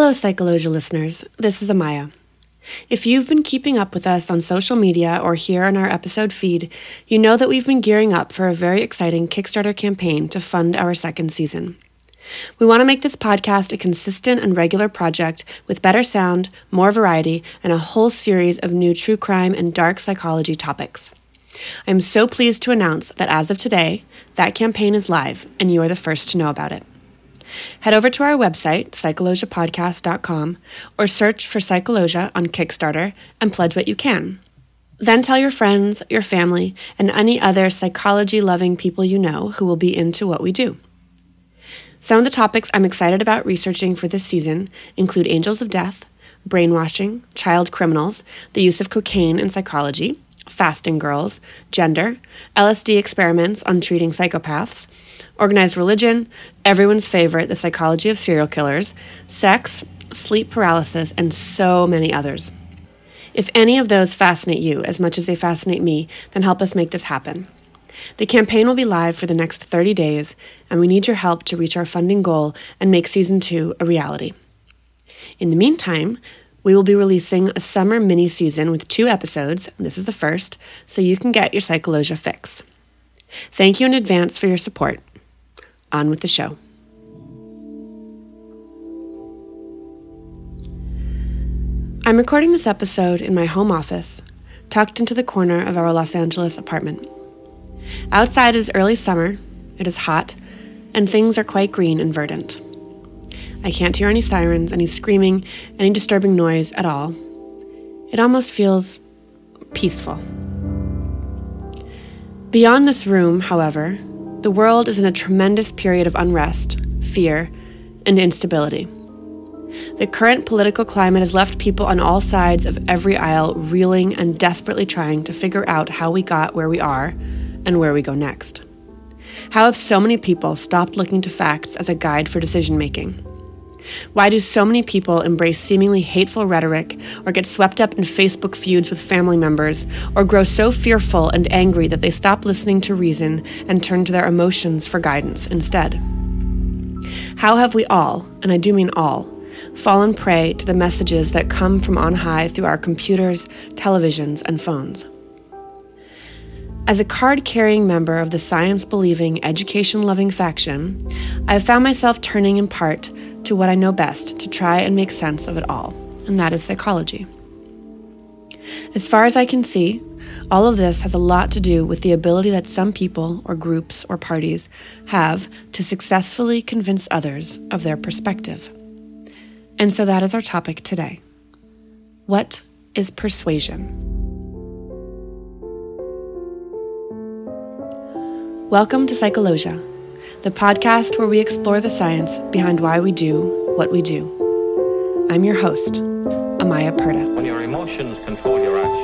Hello, Psychologia listeners. This is Amaya. If you've been keeping up with us on social media or here on our episode feed, you know that we've been gearing up for a very exciting Kickstarter campaign to fund our second season. We want to make this podcast a consistent and regular project with better sound, more variety, and a whole series of new true crime and dark psychology topics. I'm so pleased to announce that as of today, that campaign is live, and you are the first to know about it. Head over to our website, psychologiapodcast.com, or search for Psychologia on Kickstarter and pledge what you can. Then tell your friends, your family, and any other psychology-loving people you know who will be into what we do. Some of the topics I'm excited about researching for this season include angels of death, brainwashing, child criminals, the use of cocaine in psychology, fasting girls, gender, LSD experiments on treating psychopaths, organized religion, everyone's favorite, the psychology of serial killers, sex, sleep paralysis, and so many others. If any of those fascinate you as much as they fascinate me, then help us make this happen. The campaign will be live for the next 30 days, and we need your help to reach our funding goal and make Season 2 a reality. In the meantime, we will be releasing a summer mini-season with 2 episodes, this is the first, so you can get your Psychologia fix. Thank you in advance for your support. On with the show. I'm recording this episode in my home office, tucked into the corner of our Los Angeles apartment. Outside is early summer, it is hot, and things are quite green and verdant. I can't hear any sirens, any screaming, any disturbing noise at all. It almost feels peaceful. Beyond this room, however, the world is in a tremendous period of unrest, fear, and instability. The current political climate has left people on all sides of every aisle reeling and desperately trying to figure out how we got where we are and where we go next. How have so many people stopped looking to facts as a guide for decision-making? Why do so many people embrace seemingly hateful rhetoric or get swept up in Facebook feuds with family members or grow so fearful and angry that they stop listening to reason and turn to their emotions for guidance instead? How have we all, and I do mean all, fallen prey to the messages that come from on high through our computers, televisions, and phones? As a card-carrying member of the science-believing, education-loving faction, I have found myself turning in part to what I know best to try and make sense of it all, and that is psychology. As far as I can see, all of this has a lot to do with the ability that some people or groups or parties have to successfully convince others of their perspective. And so that is our topic today. What is persuasion? Welcome to Psychologia, the podcast where we explore the science behind why we do what we do. I'm your host, Amaya Peralta. When your emotions control your actions.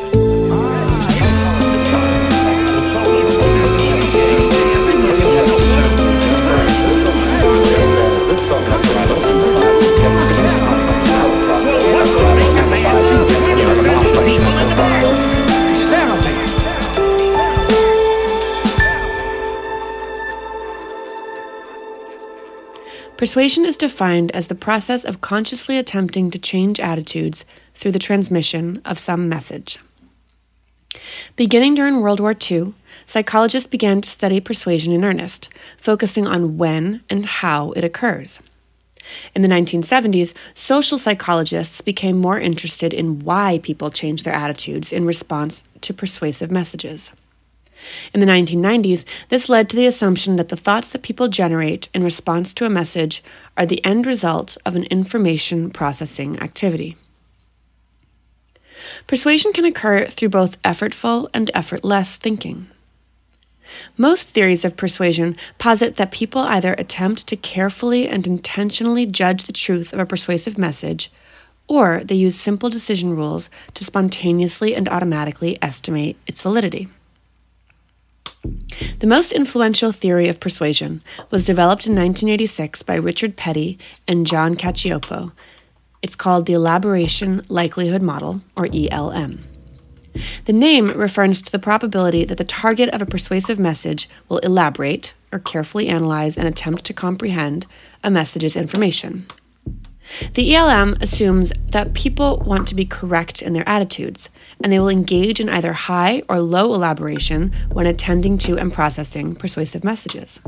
Persuasion is defined as the process of consciously attempting to change attitudes through the transmission of some message. Beginning during World War II, psychologists began to study persuasion in earnest, focusing on when and how it occurs. In the 1970s, social psychologists became more interested in why people change their attitudes in response to persuasive messages. In the 1990s, this led to the assumption that the thoughts that people generate in response to a message are the end result of an information processing activity. Persuasion can occur through both effortful and effortless thinking. Most theories of persuasion posit that people either attempt to carefully and intentionally judge the truth of a persuasive message, or they use simple decision rules to spontaneously and automatically estimate its validity. The most influential theory of persuasion was developed in 1986 by Richard Petty and John Cacioppo. It's called the Elaboration Likelihood Model, or ELM. The name refers to the probability that the target of a persuasive message will elaborate, or carefully analyze and attempt to comprehend, a message's information. The ELM assumes that people want to be correct in their attitudes, and they will engage in either high or low elaboration when attending to and processing persuasive messages.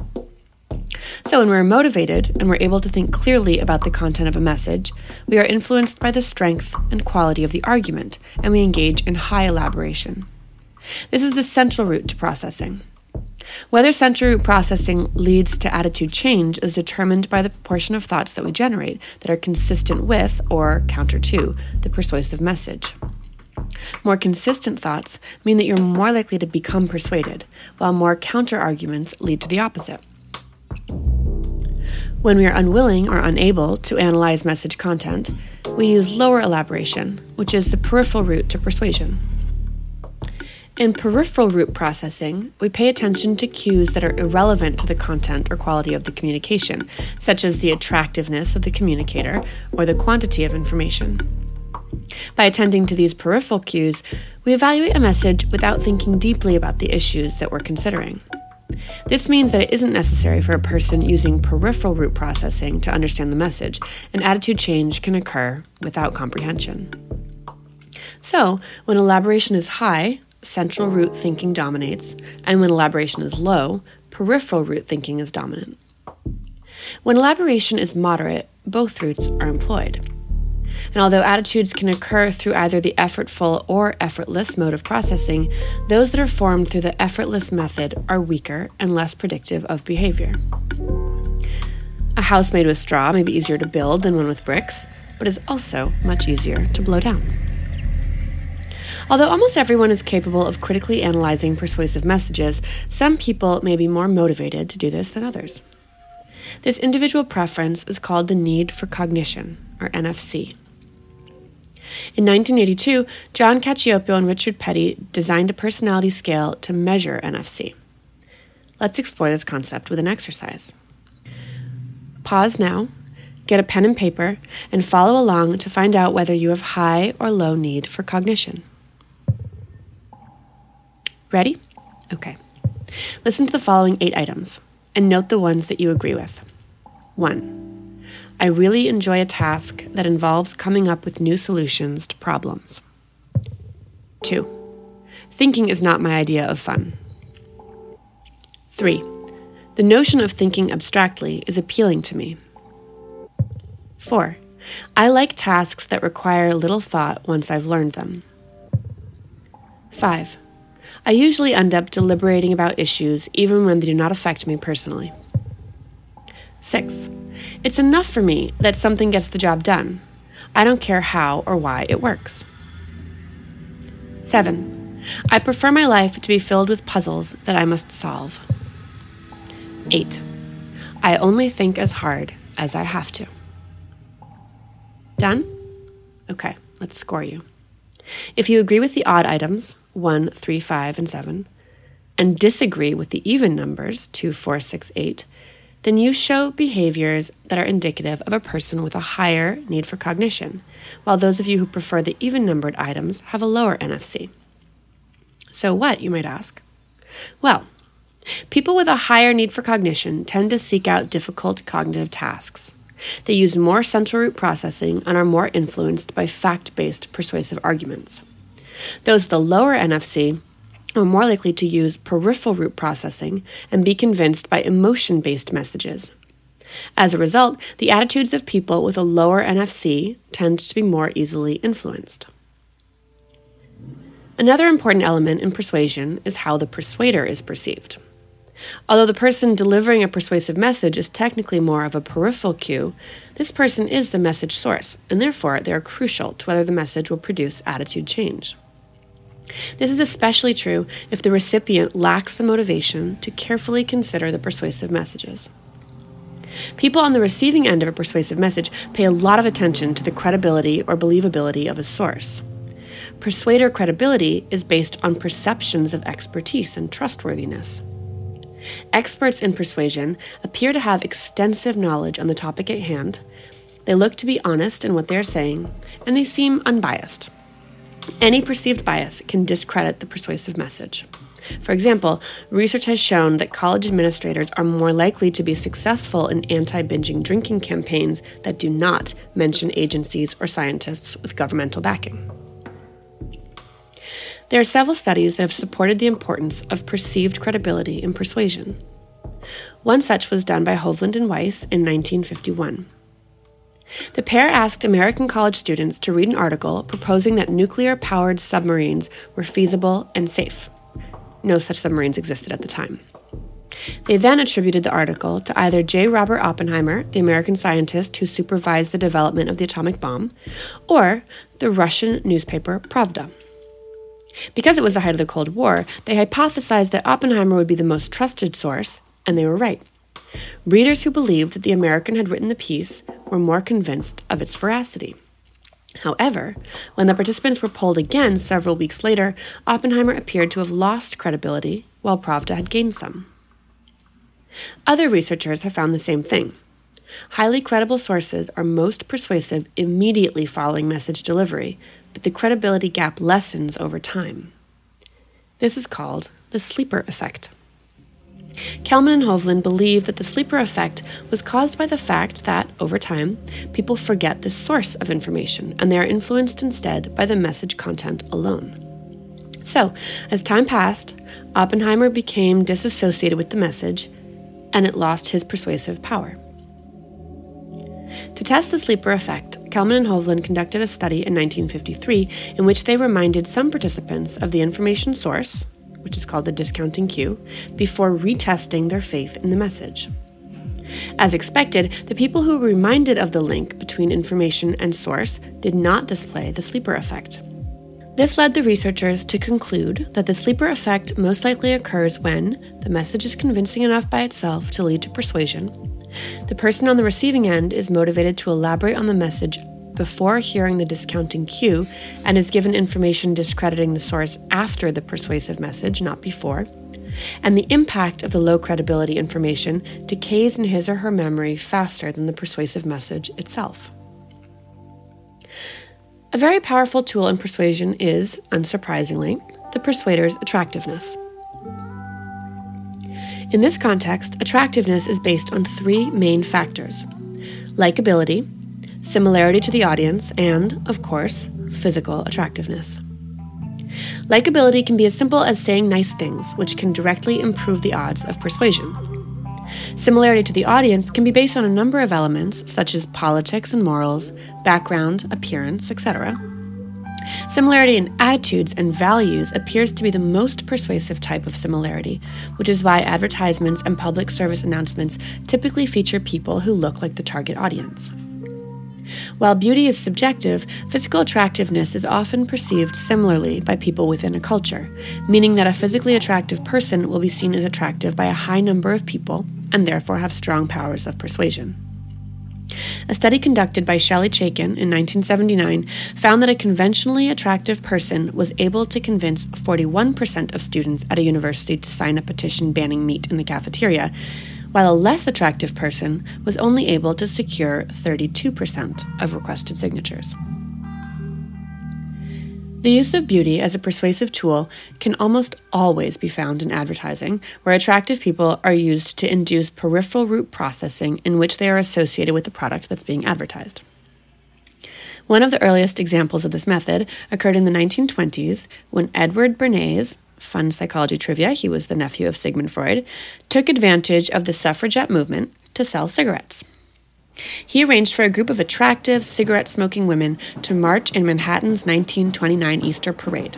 So when we're motivated and we're able to think clearly about the content of a message, we are influenced by the strength and quality of the argument, and we engage in high elaboration. This is the central route to processing. Whether central route processing leads to attitude change is determined by the proportion of thoughts that we generate that are consistent with, or counter to, the persuasive message. More consistent thoughts mean that you're more likely to become persuaded, while more counter-arguments lead to the opposite. When we are unwilling or unable to analyze message content, we use lower elaboration, which is the peripheral route to persuasion. In peripheral route processing, we pay attention to cues that are irrelevant to the content or quality of the communication, such as the attractiveness of the communicator or the quantity of information. By attending to these peripheral cues, we evaluate a message without thinking deeply about the issues that we're considering. This means that it isn't necessary for a person using peripheral route processing to understand the message, and attitude change can occur without comprehension. So, when elaboration is high, central route thinking dominates, and when elaboration is low, peripheral route thinking is dominant. When elaboration is moderate, both routes are employed. And although attitudes can occur through either the effortful or effortless mode of processing, those that are formed through the effortless method are weaker and less predictive of behavior. A house made with straw may be easier to build than one with bricks, but is also much easier to blow down. Although almost everyone is capable of critically analyzing persuasive messages, some people may be more motivated to do this than others. This individual preference is called the need for cognition, or NFC. In 1982, John Cacioppo and Richard Petty designed a personality scale to measure NFC. Let's explore this concept with an exercise. Pause now, get a pen and paper, and follow along to find out whether you have high or low need for cognition. Ready? Okay. Listen to the following 8 items, and note the ones that you agree with. 1. I really enjoy a task that involves coming up with new solutions to problems. 2. Thinking is not my idea of fun. 3. The notion of thinking abstractly is appealing to me. 4. I like tasks that require little thought once I've learned them. 5. I usually end up deliberating about issues even when they do not affect me personally. 6. It's enough for me that something gets the job done. I don't care how or why it works. 7. I prefer my life to be filled with puzzles that I must solve. 8. I only think as hard as I have to. Done? Okay, let's score you. If you agree with the odd items, 1, 3, 5, and 7, and disagree with the even numbers, 2, 4, 6, 8, then you show behaviors that are indicative of a person with a higher need for cognition, while those of you who prefer the even-numbered items have a lower NFC. So what, you might ask? Well, people with a higher need for cognition tend to seek out difficult cognitive tasks. They use more central route processing and are more influenced by fact-based persuasive arguments. Those with a lower NFC are more likely to use peripheral route processing and be convinced by emotion-based messages. As a result, the attitudes of people with a lower NFC tend to be more easily influenced. Another important element in persuasion is how the persuader is perceived. Although the person delivering a persuasive message is technically more of a peripheral cue, this person is the message source, and therefore they are crucial to whether the message will produce attitude change. This is especially true if the recipient lacks the motivation to carefully consider the persuasive messages. People on the receiving end of a persuasive message pay a lot of attention to the credibility or believability of a source. Persuader credibility is based on perceptions of expertise and trustworthiness. Experts in persuasion appear to have extensive knowledge on the topic at hand, they look to be honest in what they are saying, and they seem unbiased. Any perceived bias can discredit the persuasive message. For example, research has shown that college administrators are more likely to be successful in anti-binging drinking campaigns that do not mention agencies or scientists with governmental backing. There are several studies that have supported the importance of perceived credibility in persuasion. One such was done by Hovland and Weiss in 1951. The pair asked American college students to read an article proposing that nuclear-powered submarines were feasible and safe. No such submarines existed at the time. They then attributed the article to either J. Robert Oppenheimer, the American scientist who supervised the development of the atomic bomb, or the Russian newspaper Pravda. Because it was the height of the Cold War, they hypothesized that Oppenheimer would be the most trusted source, and they were right. Readers who believed that the American had written the piece were more convinced of its veracity. However, when the participants were polled again several weeks later, Oppenheimer appeared to have lost credibility, while Pravda had gained some. Other researchers have found the same thing. Highly credible sources are most persuasive immediately following message delivery, but the credibility gap lessens over time. This is called the sleeper effect. Kelman and Hovland believe that the sleeper effect was caused by the fact that, over time, people forget the source of information and they are influenced instead by the message content alone. So, as time passed, Oppenheimer became disassociated with the message and it lost his persuasive power. To test the sleeper effect, Kelman and Hovland conducted a study in 1953 in which they reminded some participants of the information source, which is called the discounting cue, before retesting their faith in the message. As expected, the people who were reminded of the link between information and source did not display the sleeper effect. This led the researchers to conclude that the sleeper effect most likely occurs when the message is convincing enough by itself to lead to persuasion, the person on the receiving end is motivated to elaborate on the message before hearing the discounting cue and is given information discrediting the source after the persuasive message, not before, and the impact of the low credibility information decays in his or her memory faster than the persuasive message itself. A very powerful tool in persuasion is, unsurprisingly, the persuader's attractiveness. In this context, attractiveness is based on three main factors: likability, similarity to the audience, and, of course, physical attractiveness. Likability can be as simple as saying nice things, which can directly improve the odds of persuasion. Similarity to the audience can be based on a number of elements, such as politics and morals, background, appearance, etc. Similarity in attitudes and values appears to be the most persuasive type of similarity, which is why advertisements and public service announcements typically feature people who look like the target audience. While beauty is subjective, physical attractiveness is often perceived similarly by people within a culture, meaning that a physically attractive person will be seen as attractive by a high number of people and therefore have strong powers of persuasion. A study conducted by Shelley Chaiken in 1979 found that a conventionally attractive person was able to convince 41% of students at a university to sign a petition banning meat in the cafeteria, while a less attractive person was only able to secure 32% of requested signatures. The use of beauty as a persuasive tool can almost always be found in advertising, where attractive people are used to induce peripheral route processing in which they are associated with the product that's being advertised. One of the earliest examples of this method occurred in the 1920s when Edward Bernays, fun psychology trivia, he was the nephew of Sigmund Freud, took advantage of the suffragette movement to sell cigarettes. He arranged for a group of attractive, cigarette-smoking women to march in Manhattan's 1929 Easter Parade.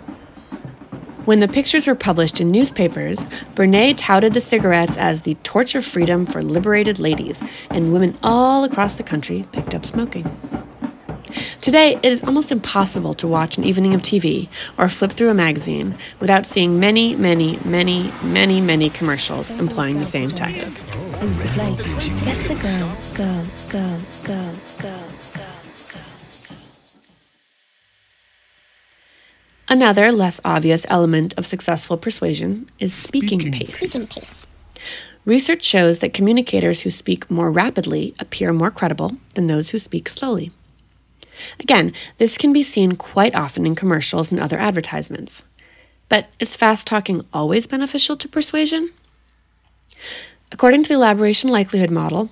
When the pictures were published in newspapers, Bernays touted the cigarettes as the torch of freedom for liberated ladies, and women all across the country picked up smoking. Today, it is almost impossible to watch an evening of TV or flip through a magazine without seeing many commercials employing the same tactic. Another less obvious element of successful persuasion is speaking pace. Research shows that communicators who speak more rapidly appear more credible than those who speak slowly. Again, this can be seen quite often in commercials and other advertisements. But is fast talking always beneficial to persuasion? According to the Elaboration Likelihood Model,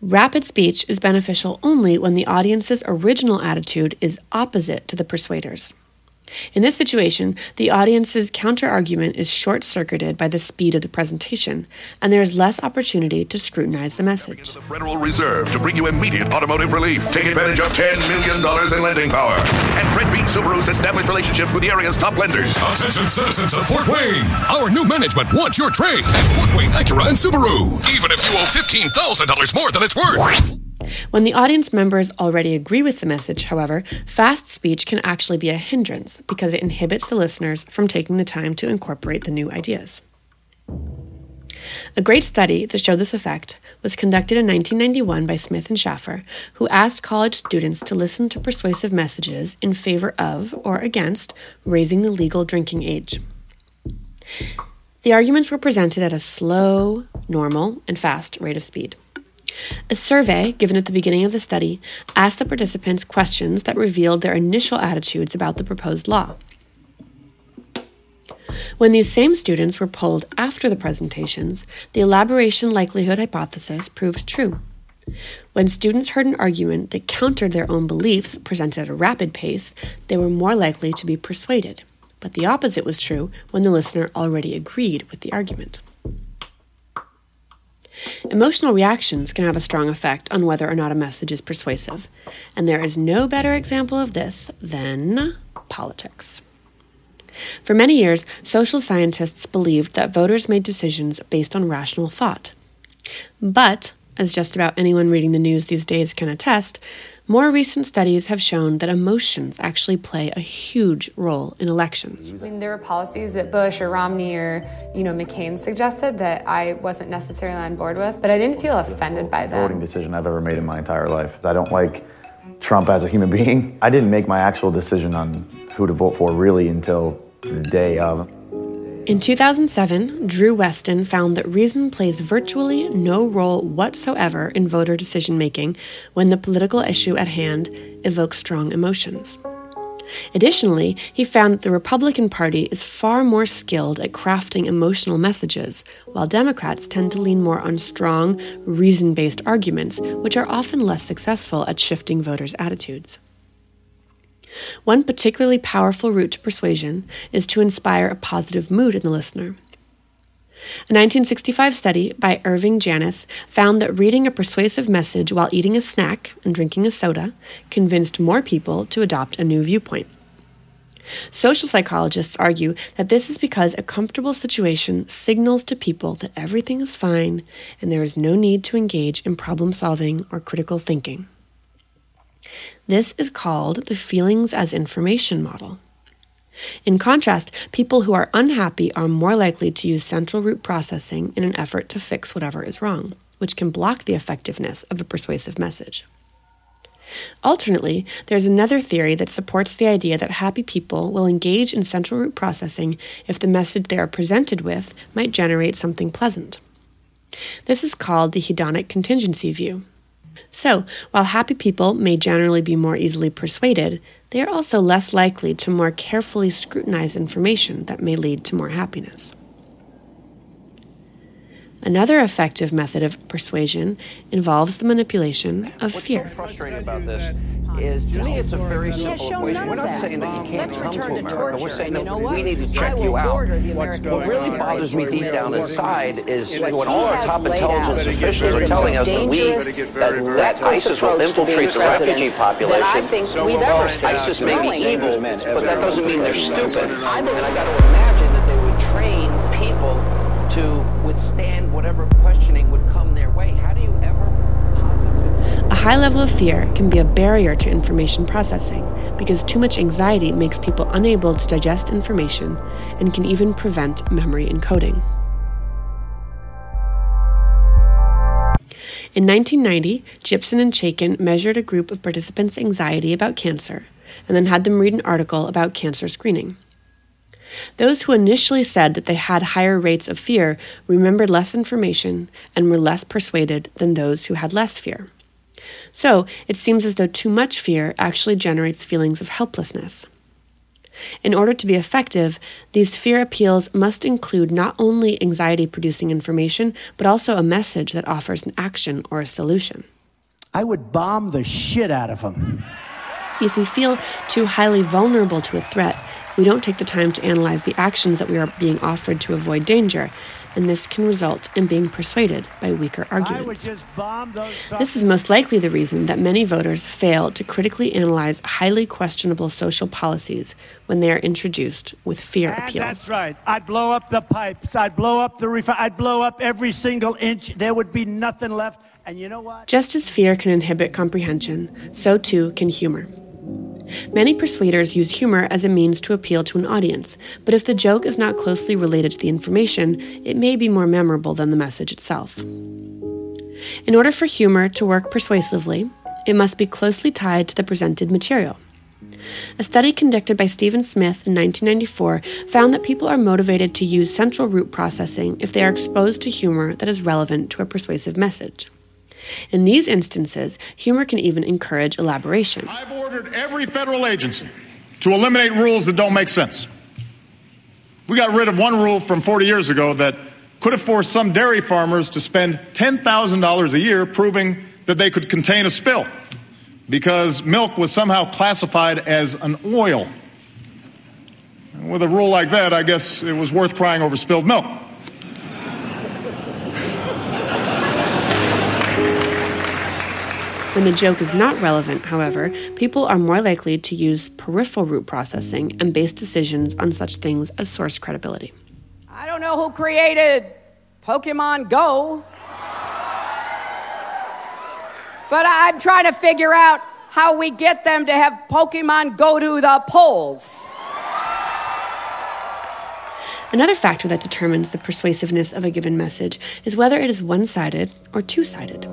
rapid speech is beneficial only when the audience's original attitude is opposite to the persuader's. In this situation, the audience's counterargument is short-circuited by the speed of the presentation, and there is less opportunity to scrutinize the message. The Federal Reserve to bring you immediate automotive relief. Take advantage of $10 million in lending power. And Fred Beat Subaru's established relationship with the area's top lenders. Attention citizens of Fort Wayne. Our new management wants your trade at Fort Wayne Acura and Subaru, even if you owe $15,000 more than it's worth. When the audience members already agree with the message, however, fast speech can actually be a hindrance because it inhibits the listeners from taking the time to incorporate the new ideas. A great study that showed this effect was conducted in 1991 by Smith and Schaffer, who asked college students to listen to persuasive messages in favor of or against raising the legal drinking age. The arguments were presented at a slow, normal, and fast rate of speed. A survey given at the beginning of the study asked the participants questions that revealed their initial attitudes about the proposed law. When these same students were polled after the presentations, the elaboration likelihood hypothesis proved true. When students heard an argument that countered their own beliefs presented at a rapid pace, they were more likely to be persuaded. But the opposite was true when the listener already agreed with the argument. Emotional reactions can have a strong effect on whether or not a message is persuasive, and there is no better example of this than politics. For many years, social scientists believed that voters made decisions based on rational thought. But, as just about anyone reading the news these days can attest, more recent studies have shown that emotions actually play a huge role in elections. I mean, there were policies that Bush or Romney or, McCain suggested that I wasn't necessarily on board with, but I didn't feel offended by them. Voting decision I've ever made in my entire life. I don't like Trump as a human being. I didn't make my actual decision on who to vote for really until the day of. In 2007, Drew Westen found that reason plays virtually no role whatsoever in voter decision-making when the political issue at hand evokes strong emotions. Additionally, he found that the Republican Party is far more skilled at crafting emotional messages, while Democrats tend to lean more on strong, reason-based arguments, which are often less successful at shifting voters' attitudes. One particularly powerful route to persuasion is to inspire a positive mood in the listener. A 1965 study by Irving Janis found that reading a persuasive message while eating a snack and drinking a soda convinced more people to adopt a new viewpoint. Social psychologists argue that this is because a comfortable situation signals to people that everything is fine and there is no need to engage in problem-solving or critical thinking. This is called the feelings-as-information model. In contrast, people who are unhappy are more likely to use central root processing in an effort to fix whatever is wrong, which can block the effectiveness of a persuasive message. Alternately, there's another theory that supports the idea that happy people will engage in central root processing if the message they are presented with might generate something pleasant. This is called the hedonic contingency view. So, while happy people may generally be more easily persuaded, they are also less likely to more carefully scrutinize information that may lead to more happiness. Another effective method of persuasion involves the manipulation of fear. What's so frustrating about this is, to me, it's a very simple equation. We're not saying that you can't come to America. We're saying that we need to check you out. What really bothers me deep down inside is when all our top intelligence officials are telling us that ISIS will infiltrate the refugee population. I think we've ever seen. ISIS may be evil, but that doesn't mean they're stupid. And I've got to imagine that they would train people to withstand whatever questioning would come their way. How do you ever positive? A high level of fear can be a barrier to information processing because too much anxiety makes people unable to digest information and can even prevent memory encoding. In 1990, Gibson and Chaiken measured a group of participants' anxiety about cancer and then had them read an article about cancer screening. Those who initially said that they had higher rates of fear remembered less information and were less persuaded than those who had less fear. So it seems as though too much fear actually generates feelings of helplessness. In order to be effective, these fear appeals must include not only anxiety-producing information, but also a message that offers an action or a solution. I would bomb the shit out of them. If we feel too highly vulnerable to a threat, we don't take the time to analyze the actions that we are being offered to avoid danger, and this can result in being persuaded by weaker arguments. This is most likely the reason that many voters fail to critically analyze highly questionable social policies when they are introduced with fear appeals. That's right. I'd blow up the pipes. I'd blow up the I'd blow up every single inch. There would be nothing left. And you know what? Just as fear can inhibit comprehension, so too can humor. Many persuaders use humor as a means to appeal to an audience, but if the joke is not closely related to the information, it may be more memorable than the message itself. In order for humor to work persuasively, it must be closely tied to the presented material. A study conducted by Stephen Smith in 1994 found that people are motivated to use central root processing if they are exposed to humor that is relevant to a persuasive message. In these instances, humor can even encourage elaboration. I've ordered every federal agency to eliminate rules that don't make sense. We got rid of one rule from 40 years ago that could have forced some dairy farmers to spend $10,000 a year proving that they could contain a spill because milk was somehow classified as an oil. And with a rule like that, I guess it was worth crying over spilled milk. When the joke is not relevant, however, people are more likely to use peripheral root processing and base decisions on such things as source credibility. I don't know who created Pokemon Go, but I'm trying to figure out how we get them to have Pokemon go to the polls. Another factor that determines the persuasiveness of a given message is whether it is one-sided or two-sided.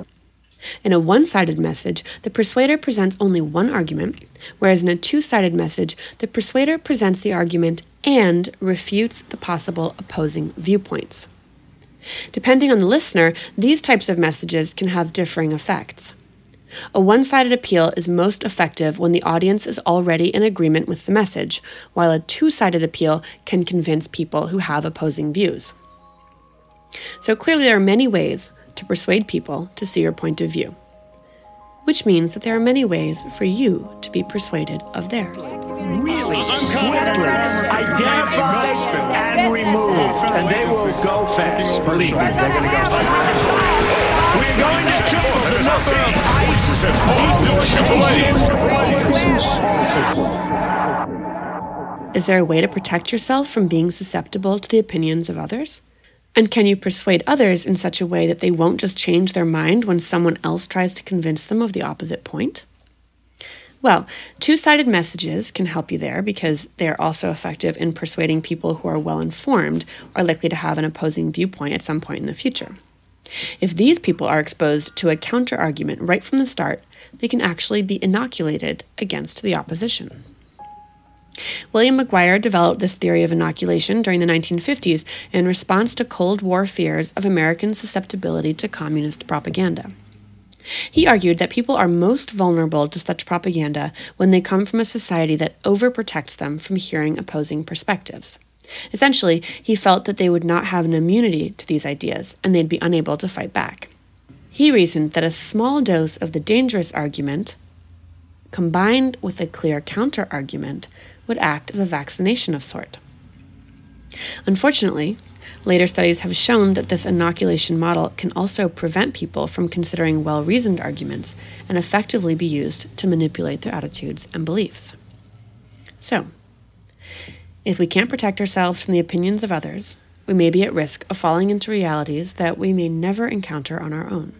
In a one-sided message, the persuader presents only one argument, whereas in a two-sided message, the persuader presents the argument and refutes the possible opposing viewpoints. Depending on the listener, these types of messages can have differing effects. A one-sided appeal is most effective when the audience is already in agreement with the message, while a two-sided appeal can convince people who have opposing views. So clearly there are many ways to persuade people to see your point of view, which means that there are many ways for you to be persuaded of theirs. Really swiftly identify and remove, and they will go fast. Believe me, they're going to go fast. We're going to triple the number of ice officers. Is there a way to protect yourself from being susceptible to the opinions of others? And can you persuade others in such a way that they won't just change their mind when someone else tries to convince them of the opposite point? Well, two-sided messages can help you there because they are also effective in persuading people who are well-informed or likely to have an opposing viewpoint at some point in the future. If these people are exposed to a counter-argument right from the start, they can actually be inoculated against the opposition. William McGuire developed this theory of inoculation during the 1950s in response to Cold War fears of American susceptibility to communist propaganda. He argued that people are most vulnerable to such propaganda when they come from a society that overprotects them from hearing opposing perspectives. Essentially, he felt that they would not have an immunity to these ideas, and they'd be unable to fight back. He reasoned that a small dose of the dangerous argument, combined with a clear counter-argument, would act as a vaccination of sort. Unfortunately, later studies have shown that this inoculation model can also prevent people from considering well-reasoned arguments and effectively be used to manipulate their attitudes and beliefs. So, if we can't protect ourselves from the opinions of others, we may be at risk of falling into realities that we may never encounter on our own.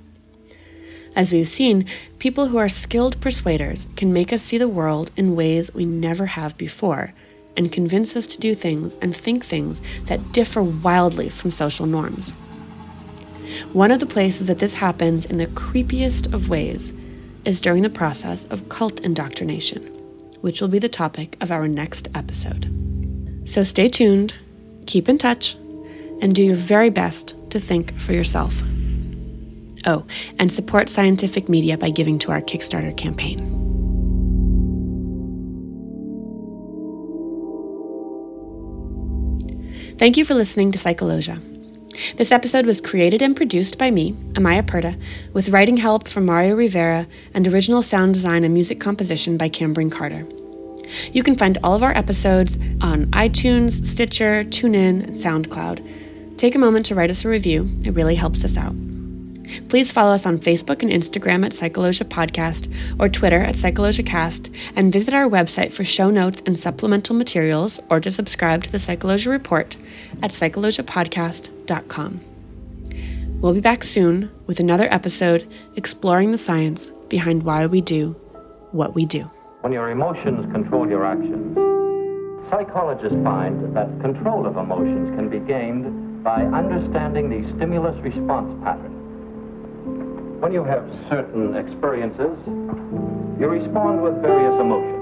As we've seen, people who are skilled persuaders can make us see the world in ways we never have before and convince us to do things and think things that differ wildly from social norms. One of the places that this happens in the creepiest of ways is during the process of cult indoctrination, which will be the topic of our next episode. So stay tuned, keep in touch, and do your very best to think for yourself. Oh, and support scientific media by giving to our Kickstarter campaign. Thank you for listening to Psychologia. This episode was created and produced by me, Amaya Peralta, with writing help from Mario Rivera and original sound design and music composition by Cameron Carter. You can find all of our episodes on iTunes, Stitcher, TuneIn, and SoundCloud. Take a moment to write us a review. It really helps us out. Please follow us on Facebook and Instagram at Psychologia Podcast or Twitter at PsychologiaCast, and visit our website for show notes and supplemental materials, or to subscribe to the Psychologia Report at psychologiapodcast.com. We'll be back soon with another episode exploring the science behind why we do what we do. When your emotions control your actions, psychologists find that control of emotions can be gained by understanding the stimulus-response pattern. When you have certain experiences, you respond with various emotions.